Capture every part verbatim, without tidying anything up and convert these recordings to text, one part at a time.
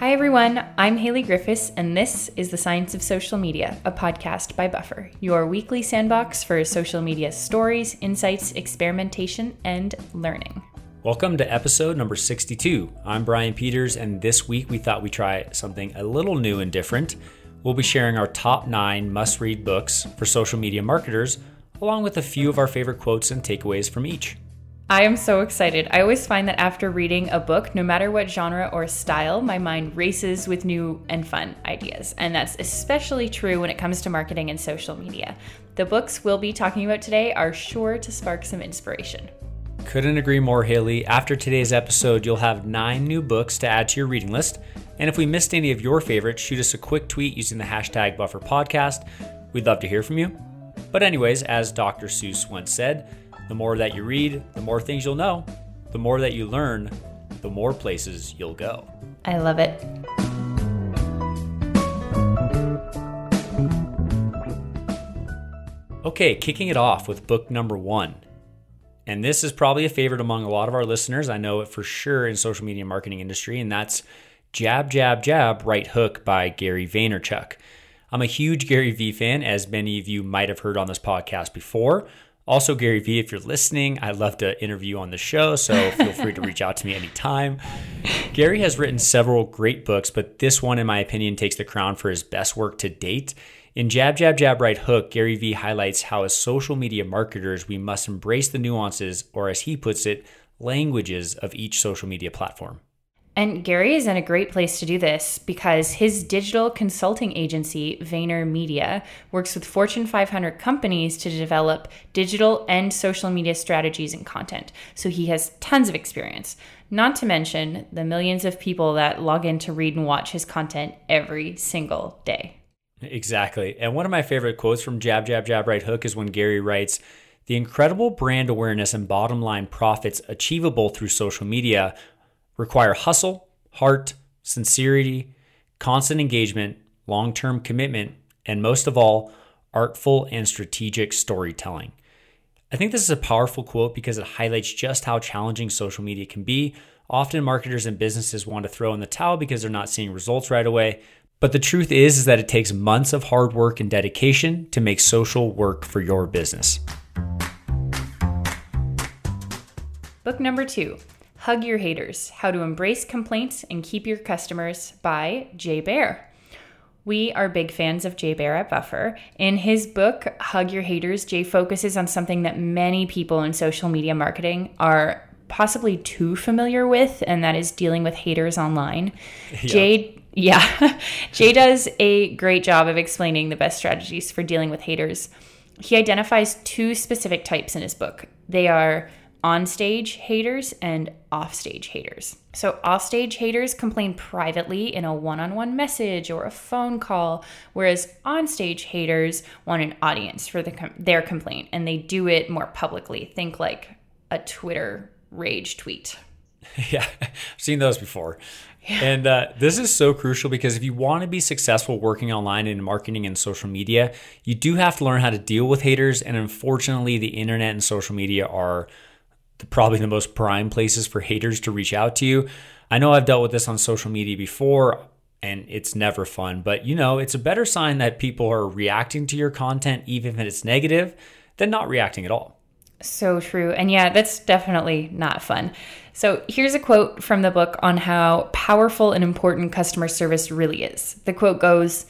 Hi everyone, I'm Haley Griffiths, and this is The Science of Social Media, a podcast by Buffer, your weekly sandbox for social media stories, insights, experimentation, and learning. Welcome to episode number sixty-two. I'm Brian Peters, and this week we thought we'd try something a little new and different. We'll be sharing our top nine must-read books for social media marketers, along with a few of our favorite quotes and takeaways from each. I am so excited. I always find that after reading a book, no matter what genre or style, my mind races with new and fun ideas. And that's especially true when it comes to marketing and social media. The books we'll be talking about today are sure to spark some inspiration. Couldn't agree more, Haley. After today's episode, you'll have nine new books to add to your reading list. And if we missed any of your favorites, shoot us a quick tweet using the hashtag BufferPodcast. We'd love to hear from you. But anyways, as Doctor Seuss once said, the more that you read, the more things you'll know. The more that you learn, the more places you'll go. I love it. Okay, kicking it off with book number one. And this is probably a favorite among a lot of our listeners. I know it for sure in social media marketing industry, and that's Jab, Jab, Jab, Right Hook by Gary Vaynerchuk. I'm a huge Gary Vee fan, as many of you might have heard on this podcast before. Also, Gary Vee, if you're listening, I'd love to interview on the show, so feel free to reach out to me anytime. Gary has written several great books, but this one, in my opinion, takes the crown for his best work to date. In Jab, Jab, Jab, Right Hook, Gary Vee highlights how as social media marketers, we must embrace the nuances, or as he puts it, languages of each social media platform. And Gary is in a great place to do this because his digital consulting agency, VaynerMedia, works with Fortune five hundred companies to develop digital and social media strategies and content. So he has tons of experience, not to mention the millions of people that log in to read and watch his content every single day. Exactly. And one of my favorite quotes from Jab, Jab, Jab, Right Hook is when Gary writes, "The incredible brand awareness and bottom line profits achievable through social media require hustle, heart, sincerity, constant engagement, long-term commitment, and most of all, artful and strategic storytelling." I think this is a powerful quote because it highlights just how challenging social media can be. Often marketers and businesses want to throw in the towel because they're not seeing results right away. But the truth is, is that it takes months of hard work and dedication to make social work for your business. Book number two. Hug Your Haters, How to Embrace Complaints and Keep Your Customers by Jay Baer. We are big fans of Jay Baer at Buffer. In his book, Hug Your Haters, Jay focuses on something that many people in social media marketing are possibly too familiar with, and that is dealing with haters online. Yeah. Jay, yeah, Jay does a great job of explaining the best strategies for dealing with haters. He identifies two specific types in his book. They are on-stage haters and off-stage haters. So off-stage haters complain privately in a one-on-one message or a phone call, whereas on-stage haters want an audience for the com- their complaint, and they do it more publicly. Think like a Twitter rage tweet. Yeah, I've seen those before. Yeah. And uh, this is so crucial because if you want to be successful working online in marketing and social media, you do have to learn how to deal with haters. And unfortunately, the internet and social media are probably the most prime places for haters to reach out to you. I know I've dealt with this on social media before, and it's never fun, but you know, it's a better sign that people are reacting to your content, even if it's negative, than not reacting at all. So true. And yeah, that's definitely not fun. So here's a quote from the book on how powerful and important customer service really is. The quote goes,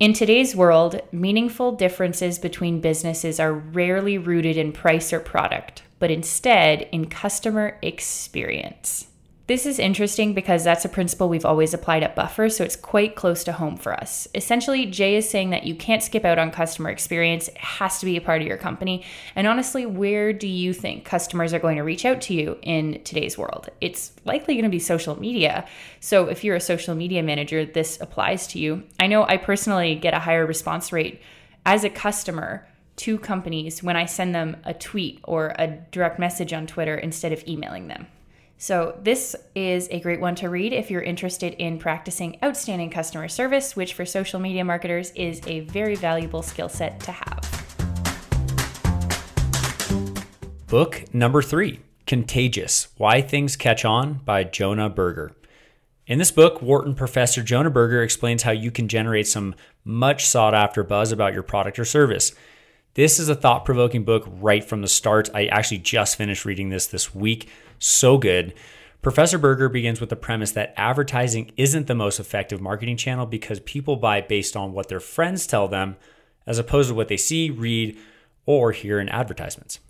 "In today's world, meaningful differences between businesses are rarely rooted in price or product, but instead in customer experience." This is interesting because that's a principle we've always applied at Buffer, so it's quite close to home for us. Essentially, Jay is saying that you can't skip out on customer experience. It has to be a part of your company. And honestly, where do you think customers are going to reach out to you in today's world? It's likely going to be social media. So if you're a social media manager, this applies to you. I know I personally get a higher response rate as a customer to companies when I send them a tweet or a direct message on Twitter instead of emailing them. So this is a great one to read if you're interested in practicing outstanding customer service, which for social media marketers is a very valuable skill set to have. Book number three, Contagious, Why Things Catch On by Jonah Berger. In this book, Wharton professor Jonah Berger explains how you can generate some much sought-after buzz about your product or service. This is a thought-provoking book right from the start. I actually just finished reading this this week. So good. Professor Berger begins with the premise that advertising isn't the most effective marketing channel because people buy based on what their friends tell them as opposed to what they see, read, or hear in advertisements.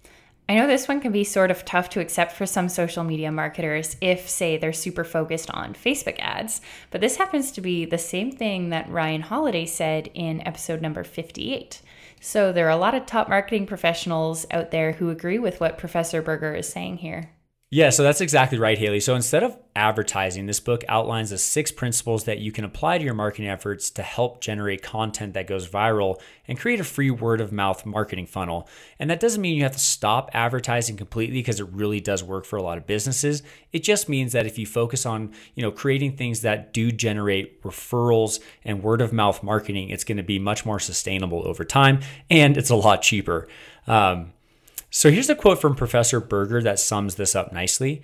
I know this one can be sort of tough to accept for some social media marketers if, say, they're super focused on Facebook ads, but this happens to be the same thing that Ryan Holiday said in episode number fifty-eight. So there are a lot of top marketing professionals out there who agree with what Professor Berger is saying here. Yeah, so that's exactly right, Haley. So instead of advertising, this book outlines the six principles that you can apply to your marketing efforts to help generate content that goes viral and create a free word-of-mouth marketing funnel. And that doesn't mean you have to stop advertising completely because it really does work for a lot of businesses. It just means that if you focus on, you know, creating things that do generate referrals and word-of-mouth marketing, it's going to be much more sustainable over time, and it's a lot cheaper. Um, So here's a quote from Professor Berger that sums this up nicely.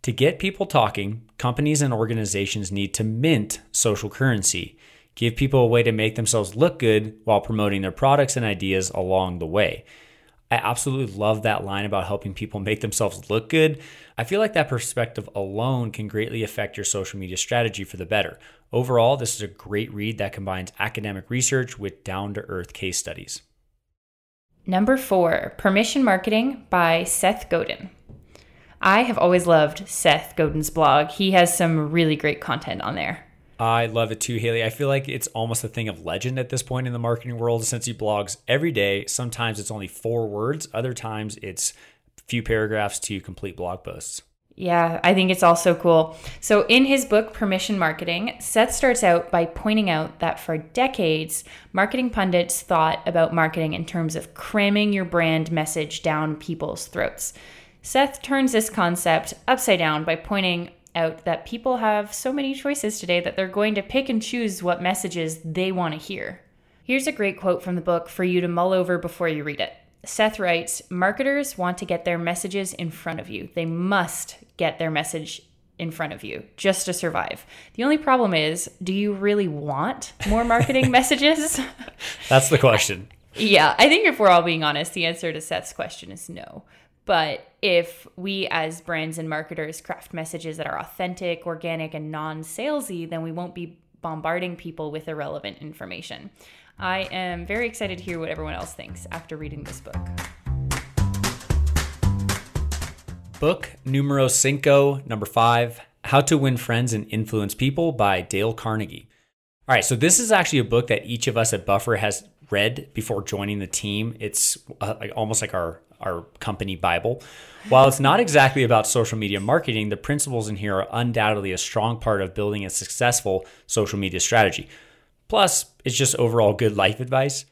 To get people talking, companies and organizations need to mint social currency, give people a way to make themselves look good while promoting their products and ideas along the way. I absolutely love that line about helping people make themselves look good. I feel like that perspective alone can greatly affect your social media strategy for the better. Overall, this is a great read that combines academic research with down-to-earth case studies. Number four, Permission Marketing by Seth Godin. I have always loved Seth Godin's blog. He has some really great content on there. I love it too, Haley. I feel like it's almost a thing of legend at this point in the marketing world since he blogs every day. Sometimes it's only four words. Other times it's a few paragraphs to complete blog posts. Yeah, I think it's all so cool. So in his book, Permission Marketing, Seth starts out by pointing out that for decades, marketing pundits thought about marketing in terms of cramming your brand message down people's throats. Seth turns this concept upside down by pointing out that people have so many choices today that they're going to pick and choose what messages they want to hear. Here's a great quote from the book for you to mull over before you read it. Seth writes, marketers want to get their messages in front of you. They must get their message in front of you just to survive. The only problem is, do you really want more marketing messages? That's the question. Yeah, I think if we're all being honest, the answer to Seth's question is no. But if we as brands and marketers craft messages that are authentic, organic, and non-salesy, then we won't be bombarding people with irrelevant information. I am very excited to hear what everyone else thinks after reading this book. Book numero cinco, number five, How to Win Friends and Influence People by Dale Carnegie. All right, so this is actually a book that each of us at Buffer has read before joining the team. It's almost like our, our company Bible. While it's not exactly about social media marketing, the principles in here are undoubtedly a strong part of building a successful social media strategy. Plus, it's just overall good life advice.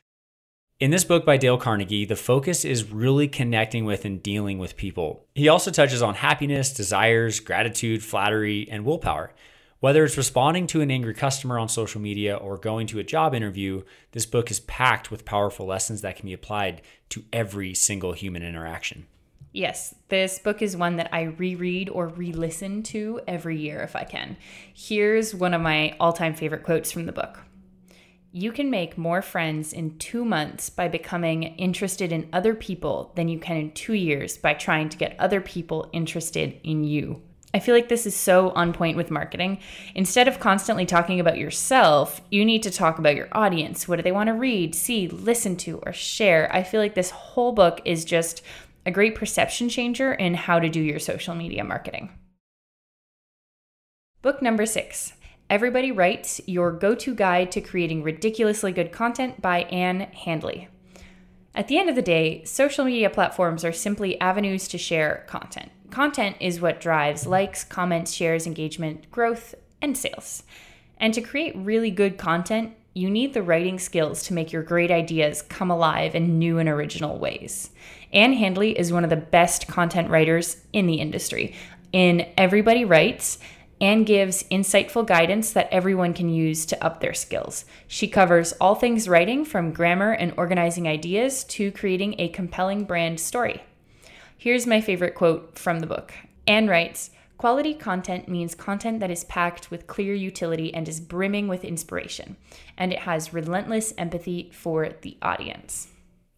In this book by Dale Carnegie, the focus is really connecting with and dealing with people. He also touches on happiness, desires, gratitude, flattery, and willpower. Whether it's responding to an angry customer on social media or going to a job interview, this book is packed with powerful lessons that can be applied to every single human interaction. Yes, this book is one that I reread or re-listen to every year if I can. Here's one of my all-time favorite quotes from the book. You can make more friends in two months by becoming interested in other people than you can in two years by trying to get other people interested in you. I feel like this is so on point with marketing. Instead of constantly talking about yourself, you need to talk about your audience. What do they want to read, see, listen to, or share? I feel like this whole book is just a great perception changer in how to do your social media marketing. Book number six. Everybody Writes, Your Go-To Guide to Creating Ridiculously Good Content by Anne Handley. At the end of the day, social media platforms are simply avenues to share content. Content is what drives likes, comments, shares, engagement, growth, and sales. And to create really good content, you need the writing skills to make your great ideas come alive in new and original ways. Anne Handley is one of the best content writers in the industry. In Everybody Writes, and gives insightful guidance that everyone can use to up their skills. She covers all things writing, from grammar and organizing ideas to creating a compelling brand story. Here's my favorite quote from the book. Anne writes, Quality content means content that is packed with clear utility and is brimming with inspiration, and it has relentless empathy for the audience.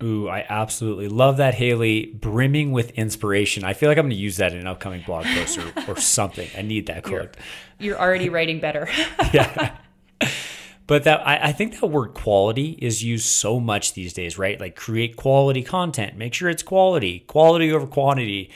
Ooh, I absolutely love that, Haley. Brimming with inspiration. I feel like I'm going to use that in an upcoming blog post or, or something. I need that quote. You're, you're already writing better. Yeah. But that I, I think that word quality is used so much these days, right? Like create quality content, make sure it's quality, quality over quantity.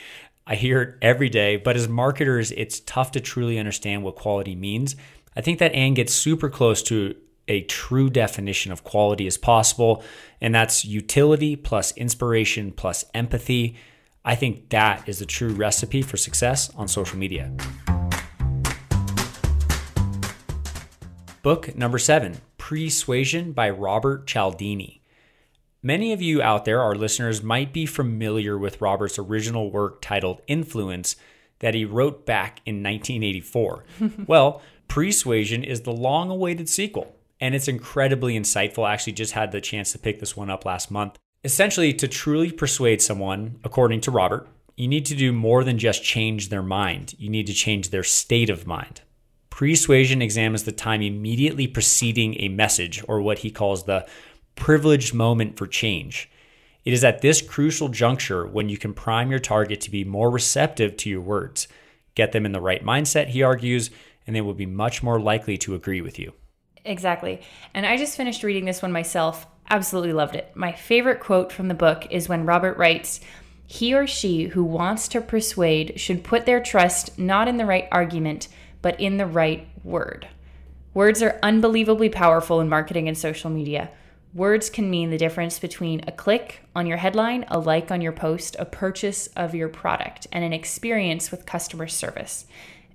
I hear it every day, but as marketers, it's tough to truly understand what quality means. I think that Anne gets super close to a true definition of quality as possible, and that's utility plus inspiration plus empathy. I think that is the true recipe for success on social media. Book number seven, Persuasion by Robert Cialdini. Many of you out there, our listeners, might be familiar with Robert's original work titled Influence that he wrote back in nineteen eighty-four. Well, Persuasion is the long-awaited sequel, and it's incredibly insightful. I actually just had the chance to pick this one up last month. Essentially, to truly persuade someone, according to Robert, you need to do more than just change their mind. You need to change their state of mind. Persuasion examines the time immediately preceding a message, or what he calls the privileged moment for change. It is at this crucial juncture when you can prime your target to be more receptive to your words. Get them in the right mindset, he argues, and they will be much more likely to agree with you. Exactly. And I just finished reading this one myself. Absolutely loved it. My favorite quote from the book is when Robert writes, "He or she who wants to persuade should put their trust not in the right argument, but in the right word." Words are unbelievably powerful in marketing and social media. Words can mean the difference between a click on your headline, a like on your post, a purchase of your product, and an experience with customer service.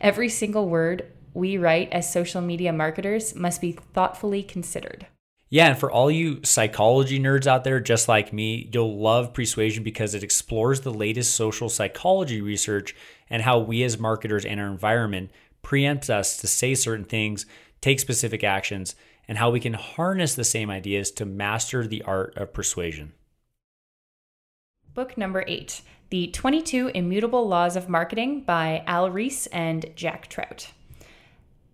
Every single word we write as social media marketers must be thoughtfully considered. Yeah, and for all you psychology nerds out there, just like me, you'll love Persuasion because it explores the latest social psychology research and how we as marketers and our environment preempts us to say certain things, take specific actions, and how we can harness the same ideas to master the art of persuasion. Book number eight, The twenty-two Immutable Laws of Marketing by Al Ries and Jack Trout.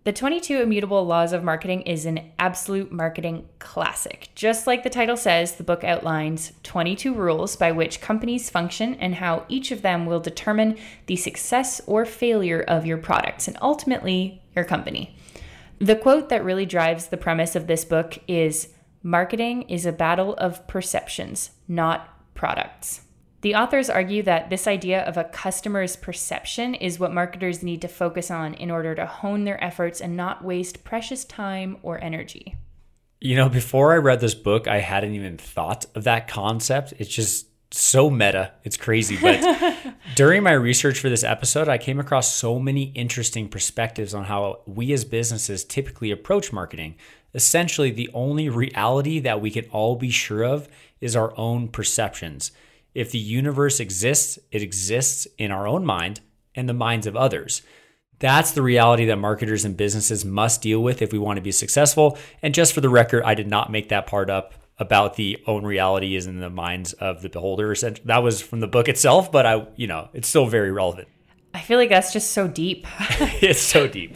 The twenty-two Immutable Laws of Marketing is an absolute marketing classic. Just like the title says, the book outlines twenty-two rules by which companies function and how each of them will determine the success or failure of your products and ultimately your company. The quote that really drives the premise of this book is, "Marketing is a battle of perceptions, not products." The authors argue that this idea of a customer's perception is what marketers need to focus on in order to hone their efforts and not waste precious time or energy. You know, before I read this book, I hadn't even thought of that concept. It's just so meta. It's crazy. But during my research for this episode, I came across so many interesting perspectives on how we as businesses typically approach marketing. Essentially, the only reality that we can all be sure of is our own perceptions. If the universe exists, it exists in our own mind and the minds of others. That's the reality that marketers and businesses must deal with if we want to be successful. And just for the record, I did not make that part up about the own reality is in the minds of the beholder. That was from the book itself, but I, you know, it's still very relevant. I feel like that's just so deep. It's so deep.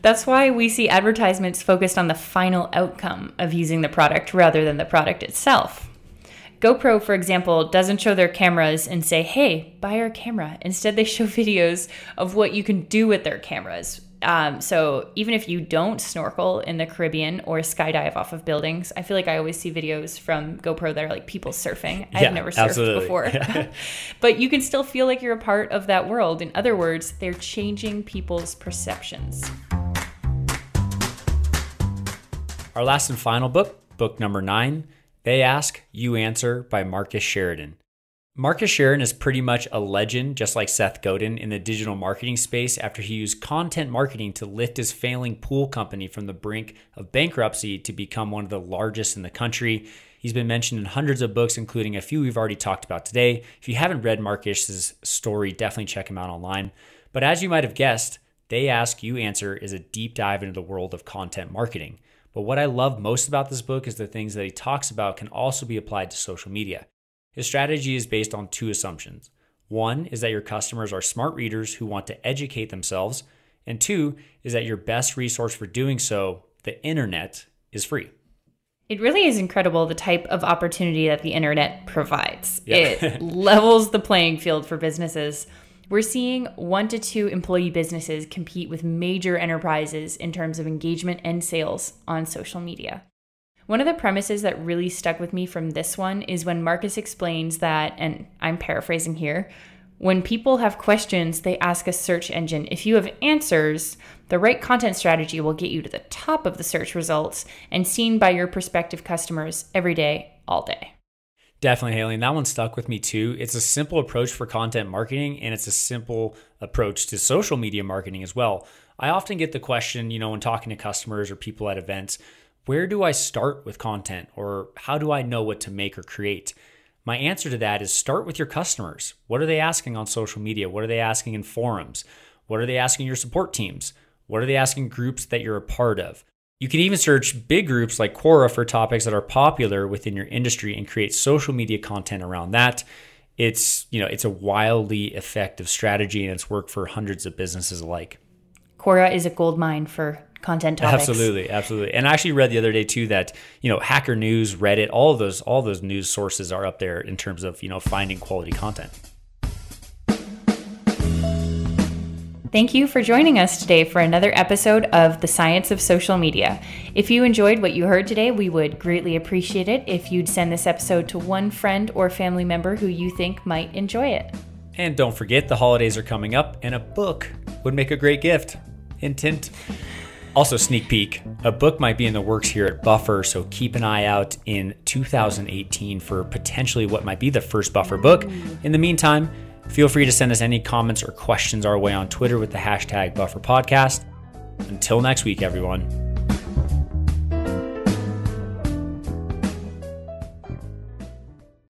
That's why we see advertisements focused on the final outcome of using the product rather than the product itself. GoPro, for example, doesn't show their cameras and say, "Hey, buy our camera." Instead, they show videos of what you can do with their cameras. Um, so even if you don't snorkel in the Caribbean or skydive off of buildings, I feel like I always see videos from GoPro that are like people surfing. I've yeah, never surfed absolutely. before. Yeah. But you can still feel like you're a part of that world. In other words, they're changing people's perceptions. Our last and final book, book number nine, They Ask, You Answer by Marcus Sheridan. Marcus Sheridan is pretty much a legend, just like Seth Godin, in the digital marketing space after he used content marketing to lift his failing pool company from the brink of bankruptcy to become one of the largest in the country. He's been mentioned in hundreds of books, including a few we've already talked about today. If you haven't read Marcus's story, definitely check him out online. But as you might have guessed, They Ask, You Answer is a deep dive into the world of content marketing. But what I love most about this book is the things that he talks about can also be applied to social media. His strategy is based on two assumptions. One is that your customers are smart readers who want to educate themselves. And two is that your best resource for doing so, the internet, is free. It really is incredible the type of opportunity that the internet provides. Yeah. It levels the playing field for businesses. We're seeing one to two employee businesses compete with major enterprises in terms of engagement and sales on social media. One of the premises that really stuck with me from this one is when Marcus explains that, and I'm paraphrasing here, when people have questions, they ask a search engine. If you have answers, the right content strategy will get you to the top of the search results and seen by your prospective customers every day, all day. Definitely, Haley. And that one stuck with me too. It's a simple approach for content marketing, and it's a simple approach to social media marketing as well. I often get the question, you know, when talking to customers or people at events, where do I start with content, or how do I know what to make or create? My answer to that is start with your customers. What are they asking on social media? What are they asking in forums? What are they asking your support teams? What are they asking groups that you're a part of? You can even search big groups like Quora for topics that are popular within your industry and create social media content around that. It's, you know, it's a wildly effective strategy, and it's worked for hundreds of businesses alike. Quora is a goldmine for content topics. Absolutely, absolutely. And I actually read the other day too that, you know, Hacker News, Reddit, all of those all those news sources are up there in terms of, you know, finding quality content. Thank you for joining us today for another episode of The Science of Social Media. If you enjoyed what you heard today, we would greatly appreciate it if you'd send this episode to one friend or family member who you think might enjoy it. And don't forget, the holidays are coming up, and a book would make a great gift. Hint, hint. Also, sneak peek, a book might be in the works here at Buffer, so keep an eye out in two thousand eighteen for potentially what might be the first Buffer book. In the meantime, feel free to send us any comments or questions our way on Twitter with the hashtag Buffer Podcast. Until next week, everyone.